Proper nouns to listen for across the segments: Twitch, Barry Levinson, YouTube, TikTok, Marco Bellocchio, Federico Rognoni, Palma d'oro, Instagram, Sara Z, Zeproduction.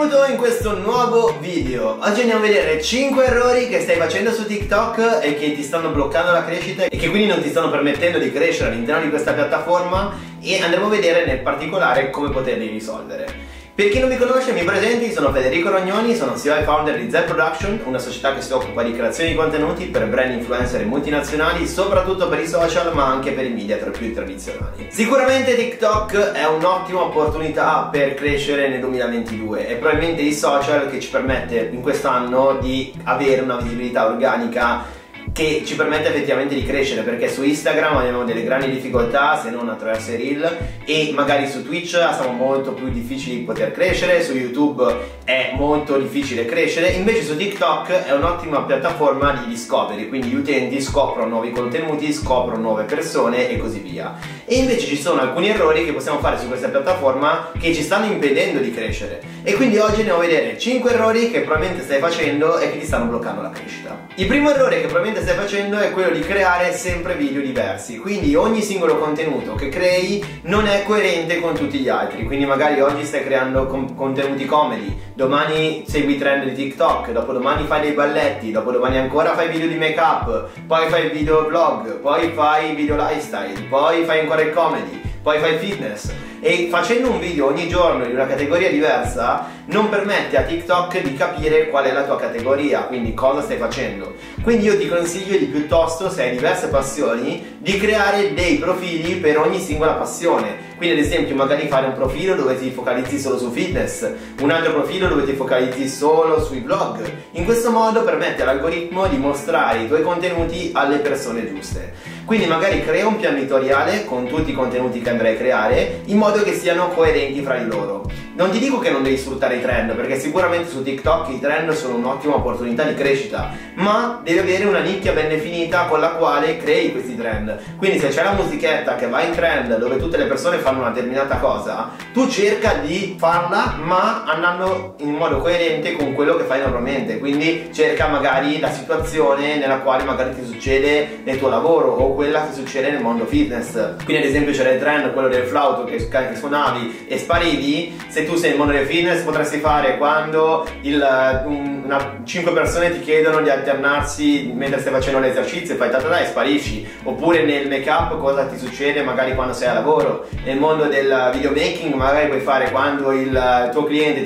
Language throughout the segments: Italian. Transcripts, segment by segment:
benvenuto in questo nuovo video. Oggi andiamo a vedere 5 errori che stai facendo su TikTok e che ti stanno bloccando la crescita e che quindi non ti stanno permettendo di crescere all'interno di questa piattaforma, e andremo a vedere nel particolare come poterli risolvere. Per chi non mi conosce, mi presenti, sono Federico Rognoni, sono CEO e founder di Zeproduction, una società che si occupa di creazione di contenuti per brand, influencer e multinazionali, soprattutto per i social ma anche per i media tra più tradizionali. Sicuramente TikTok è un'ottima opportunità per crescere nel 2022, è probabilmente il social che ci permette in quest'anno di avere una visibilità organica che ci permette effettivamente di crescere, perché su Instagram abbiamo delle grandi difficoltà, se non attraverso i reel, e magari su Twitch siamo molto più difficili di poter crescere, su YouTube è molto difficile crescere, invece su TikTok è un'ottima piattaforma di discovery, quindi gli utenti scoprono nuovi contenuti, scoprono nuove persone e così via. E invece ci sono alcuni errori che possiamo fare su questa piattaforma che ci stanno impedendo di crescere, e quindi oggi andiamo a vedere 5 errori che probabilmente stai facendo e che ti stanno bloccando la crescita. Il primo errore che probabilmente stai facendo è quello di creare sempre video diversi, quindi ogni singolo contenuto che crei non è coerente con tutti gli altri, quindi magari oggi stai creando contenuti comedy, domani segui i trend di TikTok, dopodomani fai dei balletti, dopodomani ancora fai video di make up, poi fai video vlog, poi fai video lifestyle, poi fai ancora il comedy, poi fai fitness, e facendo un video ogni giorno di una categoria diversa non permette a TikTok di capire qual è la tua categoria, quindi cosa stai facendo. Quindi io ti consiglio di, piuttosto, se hai diverse passioni, di creare dei profili per ogni singola passione. Quindi ad esempio magari fare un profilo dove ti focalizzi solo su fitness, un altro profilo dove ti focalizzi solo sui vlog. In questo modo permette all'algoritmo di mostrare i tuoi contenuti alle persone giuste. Quindi magari crea un piano editoriale con tutti i contenuti che andrai a creare in modo che siano coerenti fra di loro. Non ti dico che non devi sfruttare i trend, perché sicuramente su TikTok i trend sono un'ottima opportunità di crescita, ma devi avere una nicchia ben definita con la quale crei questi trend. Quindi se c'è la musichetta che va in trend dove tutte le persone fanno una determinata cosa, tu cerca di farla ma andando in modo coerente con quello che fai normalmente. Quindi cerca magari la situazione nella quale magari ti succede nel tuo lavoro o quella che succede nel mondo fitness. Quindi ad esempio c'era il trend, quello del flauto che suonavi e sparivi. Se tu sei nel mondo del fitness potresti fare quando 5 persone ti chiedono di alternarsi mentre stai facendo l'esercizio e fai tata e sparisci. Oppure nel make up cosa ti succede magari quando sei a lavoro. Nel mondo del videomaking magari puoi fare quando il tuo cliente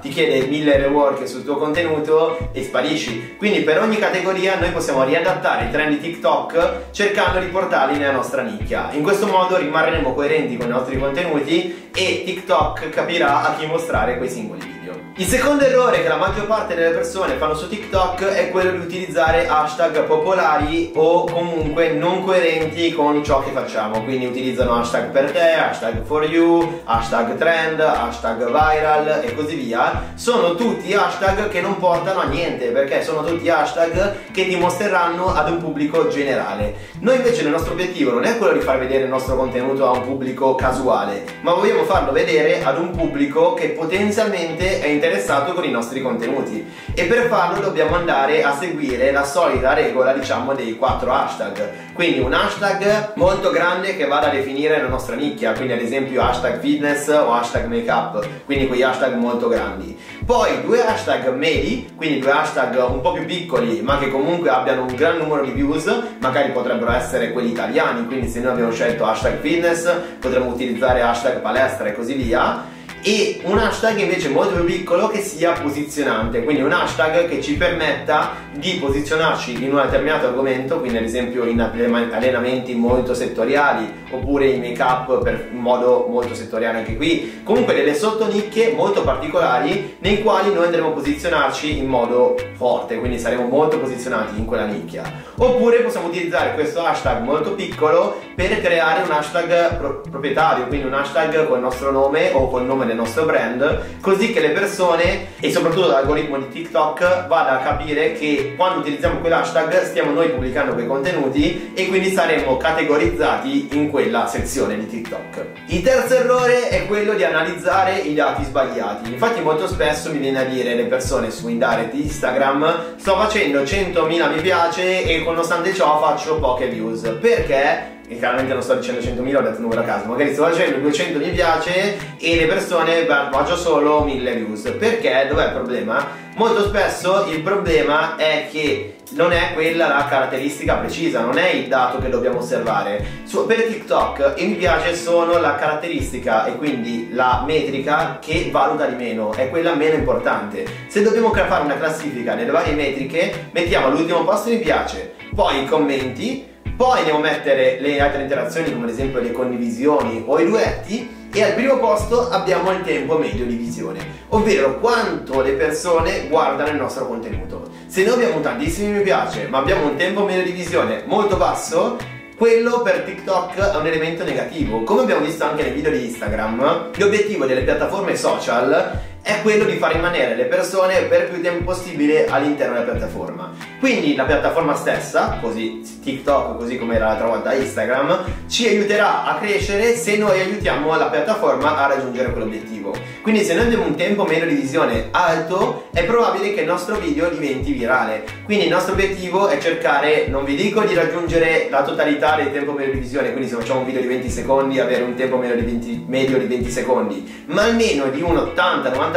ti chiede 1000 rework sul tuo contenuto e sparisci. Quindi per ogni categoria noi possiamo riadattare i trend di TikTok cercando di portarli nella nostra nicchia. In questo modo rimarremo coerenti con i nostri contenuti e TikTok capirà a chi mostrare quei singoli video. Il secondo errore che la maggior parte delle persone fanno su TikTok è quello di utilizzare hashtag popolari o comunque non coerenti con ciò che facciamo, quindi utilizzano hashtag per te, hashtag for you, hashtag trend, hashtag viral e così via. Sono tutti hashtag che non portano a niente, perché sono tutti hashtag che dimostreranno ad un pubblico generale. Noi invece il nostro obiettivo non è quello di far vedere il nostro contenuto a un pubblico casuale, ma vogliamo farlo vedere ad un pubblico che potenzialmente è interessato con i nostri contenuti, e per farlo dobbiamo andare a seguire la solita regola, diciamo, dei 4 hashtag. Quindi un hashtag molto grande che vada a definire la nostra nicchia, quindi ad esempio hashtag fitness o hashtag make up, quindi quegli hashtag molto grandi. Poi 2 hashtag medi, quindi 2 hashtag un po' più piccoli ma che comunque abbiano un gran numero di views, magari potrebbero essere quelli italiani, quindi se noi abbiamo scelto hashtag fitness potremmo utilizzare hashtag palestra e così via. E un hashtag invece molto più piccolo che sia posizionante, quindi un hashtag che ci permetta di posizionarci in un determinato argomento, quindi ad esempio in allenamenti molto settoriali, oppure in make up in modo molto settoriale anche qui, comunque delle sottonicchie molto particolari nei quali noi andremo a posizionarci in modo forte, quindi saremo molto posizionati in quella nicchia. Oppure possiamo utilizzare questo hashtag molto piccolo per creare un hashtag proprietario, quindi un hashtag col nostro nome o col nome del nostro brand, così che le persone e soprattutto l'algoritmo di TikTok vada a capire che quando utilizziamo quell'hashtag stiamo noi pubblicando quei contenuti e quindi saremo categorizzati in quella sezione di TikTok. Il terzo errore è quello di analizzare i dati sbagliati. Infatti molto spesso mi viene a dire le persone su indirect Instagram: sto facendo 100.000 mi piace e nonostante ciò faccio poche views. Perché? e chiaramente non sto dicendo 100.000, ho detto un numero a caso, magari sto facendo 200 mi piace e le persone faccio solo 1000 views. Perché? Dov'è il problema? Molto spesso il problema è che non è quella la caratteristica precisa, non è il dato che dobbiamo osservare. Per TikTok i mi piace sono la caratteristica e quindi la metrica che valuta di meno, è quella meno importante. Se dobbiamo fare una classifica nelle varie metriche, mettiamo all'ultimo posto mi piace, poi i commenti, poi andiamo a mettere le altre interazioni come ad esempio le condivisioni o i duetti, e al primo posto abbiamo il tempo medio di visione, ovvero quanto le persone guardano il nostro contenuto. Se noi abbiamo tantissimi mi piace ma abbiamo un tempo medio di visione molto basso, quello per TikTok è un elemento negativo. Come abbiamo visto anche nei video di Instagram, l'obiettivo delle piattaforme social è quello di far rimanere le persone per più tempo possibile all'interno della piattaforma. Quindi la piattaforma stessa, così TikTok, così come era l'altra volta Instagram, ci aiuterà a crescere se noi aiutiamo la piattaforma a raggiungere quell'obiettivo. Quindi se noi abbiamo un tempo meno di visione alto, è probabile che il nostro video diventi virale. Quindi il nostro obiettivo è cercare, non vi dico di raggiungere la totalità del tempo meno di visione, quindi se facciamo un video di 20 secondi avere un tempo medio di 20 secondi, ma almeno di un 80-90%.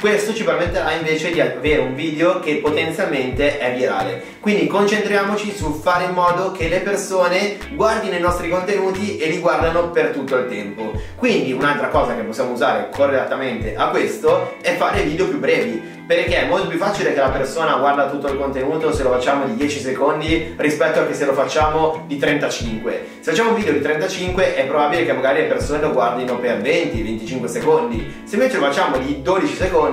Questo ci permetterà invece di avere un video che potenzialmente è virale. Quindi concentriamoci su fare in modo che le persone guardino i nostri contenuti e li guardano per tutto il tempo. Quindi un'altra cosa che possiamo usare correlatamente a questo è fare video più brevi, perché è molto più facile che la persona guarda tutto il contenuto se lo facciamo di 10 secondi rispetto a che se lo facciamo di 35. Se facciamo un video di 35 è probabile che magari le persone lo guardino per 20-25 secondi. Se invece lo facciamo di 12 secondi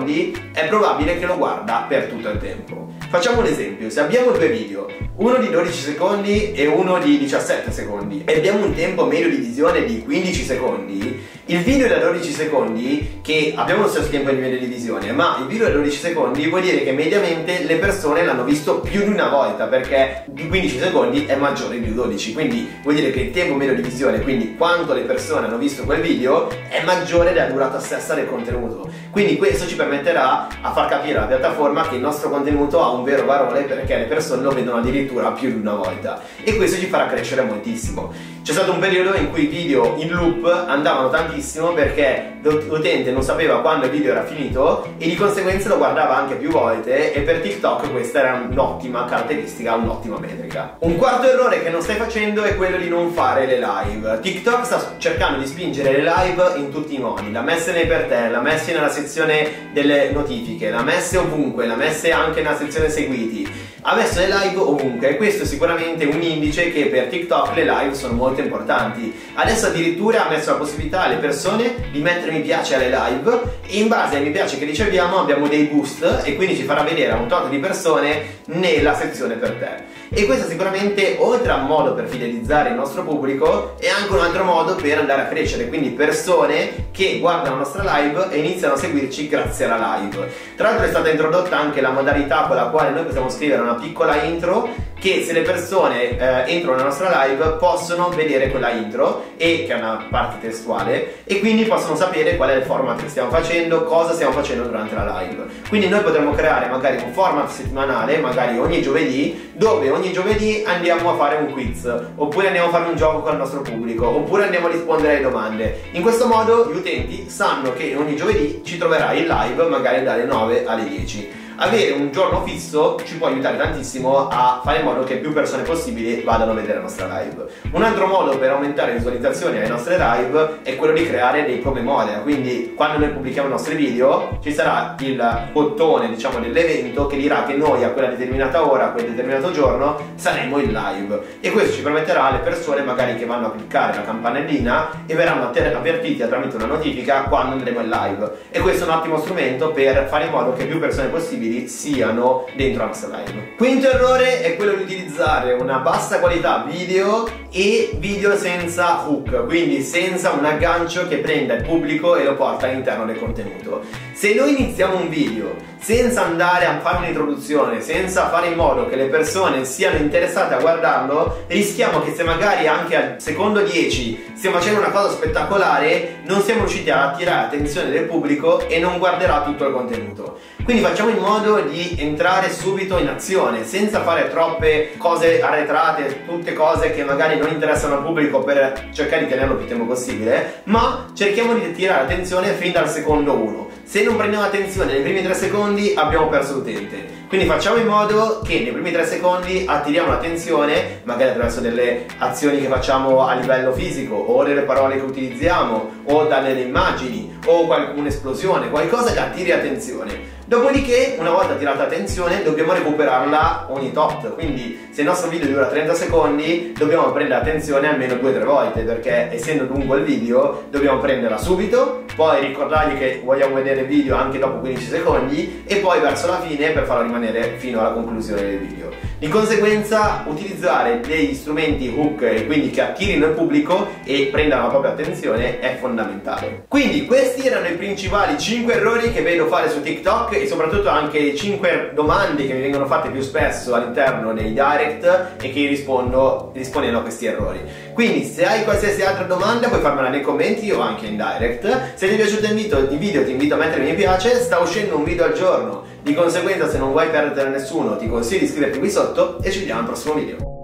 è probabile che lo guarda per tutto il tempo. Facciamo un esempio: se abbiamo due video, uno di 12 secondi e uno di 17 secondi, e abbiamo un tempo medio di visione di 15 secondi, il video da 12 secondi, che abbiamo lo stesso tempo di media di visione, ma il video da 12 secondi vuol dire che mediamente le persone l'hanno visto più di una volta, perché di 15 secondi è maggiore di 12, quindi vuol dire che il tempo medio di visione, quindi quanto le persone hanno visto quel video, è maggiore della durata stessa del contenuto. Quindi questo ci permetterà a far capire alla piattaforma che il nostro contenuto ha un vero valore, perché le persone lo vedono addirittura più di una volta, e questo ci farà crescere moltissimo. C'è stato un periodo in cui i video in loop andavano tantissimo, perché l'utente non sapeva quando il video era finito e di conseguenza lo guardava anche più volte, e per TikTok questa era un'ottima caratteristica, un'ottima metrica. Un quarto errore che non stai facendo è quello di non fare le live. TikTok sta cercando di spingere le live in tutti i modi, l'ha messa nei per te, l'ha messa nella sezione delle notifiche, l'ha messa ovunque, l'ha messa anche nella sezione seguiti, ha messo le live ovunque, e questo è sicuramente un indice che per TikTok le live sono molto importanti. Adesso addirittura ha messo la possibilità alle persone di mettere mi piace alle live, e in base ai mi piace che riceviamo abbiamo dei boost, e quindi ci farà vedere un tot di persone nella sezione per te. E questo sicuramente, oltre a un modo per fidelizzare il nostro pubblico, è anche un altro modo per andare a crescere, quindi persone che guardano la nostra live e iniziano a seguirci grazie alla live. Tra l'altro è stata introdotta anche la modalità con la quale noi possiamo scrivere una piccola intro, che se le persone entrano nella nostra live possono vedere quella intro, e che è una parte testuale, e quindi possono sapere qual è il format che stiamo facendo, cosa stiamo facendo durante la live. Quindi noi potremmo creare magari un format settimanale, magari ogni giovedì, dove ogni giovedì andiamo a fare un quiz, oppure andiamo a fare un gioco con il nostro pubblico, oppure andiamo a rispondere alle domande. In questo modo gli utenti sanno che ogni giovedì ci troverai in live magari dalle 9 alle 10. Avere un giorno fisso ci può aiutare tantissimo a fare in modo che più persone possibili vadano a vedere la nostra live. Un altro modo per aumentare le visualizzazioni alle nostre live è quello di creare dei promemoria, quindi quando noi pubblichiamo i nostri video ci sarà il bottone, diciamo, dell'evento che dirà che noi a quella determinata ora, a quel determinato giorno saremo in live, e questo ci permetterà alle persone magari che vanno a cliccare la campanellina e verranno avvertite tramite una notifica quando andremo in live, e questo è un ottimo strumento per fare in modo che più persone possibili siano dentro la nostra live. Quinto errore è quello di utilizzare una bassa qualità video e video senza hook, quindi senza un aggancio che prenda il pubblico e lo porta all'interno del contenuto. Se noi iniziamo un video senza andare a fare un'introduzione, senza fare in modo che le persone siano interessate a guardarlo, rischiamo che se magari anche al secondo 10 stiamo facendo una cosa spettacolare, non siamo riusciti ad attirare l'attenzione del pubblico e non guarderà tutto il contenuto. Quindi facciamo in modo di entrare subito in azione, senza fare troppe cose arretrate, tutte cose che magari non non interessano al pubblico per cercare di tenerlo più tempo possibile, ma cerchiamo di tirare attenzione fin dal secondo uno. Se non prendiamo attenzione nei primi 3 secondi abbiamo perso l'utente. Quindi facciamo in modo che nei primi 3 secondi attiriamo l'attenzione, magari attraverso delle azioni che facciamo a livello fisico, o delle parole che utilizziamo, o dalle immagini, o un'esplosione, qualcosa che attiri attenzione. Dopodiché, una volta tirata attenzione, dobbiamo recuperarla ogni tot. Quindi se il nostro video dura 30 secondi, dobbiamo prendere attenzione almeno 2-3 volte, perché essendo lungo il video dobbiamo prenderla subito, poi ricordargli che vogliamo vedere il video anche dopo 15 secondi e poi verso la fine per farlo rimanere fino alla conclusione del video. Di conseguenza, utilizzare degli strumenti hook e quindi che attirino il pubblico e prendano la propria attenzione è fondamentale. Quindi questi erano i principali 5 errori che vedo fare su TikTok e soprattutto anche 5 domande che mi vengono fatte più spesso all'interno dei direct e che rispondo rispondendo a questi errori. Quindi se hai qualsiasi altra domanda puoi farmela nei commenti o anche in direct. Se ti è piaciuto il video ti invito a mettere mi piace, sta uscendo un video al giorno, di conseguenza se non vuoi perdere nessuno ti consiglio di iscriverti qui sotto e ci vediamo al prossimo video.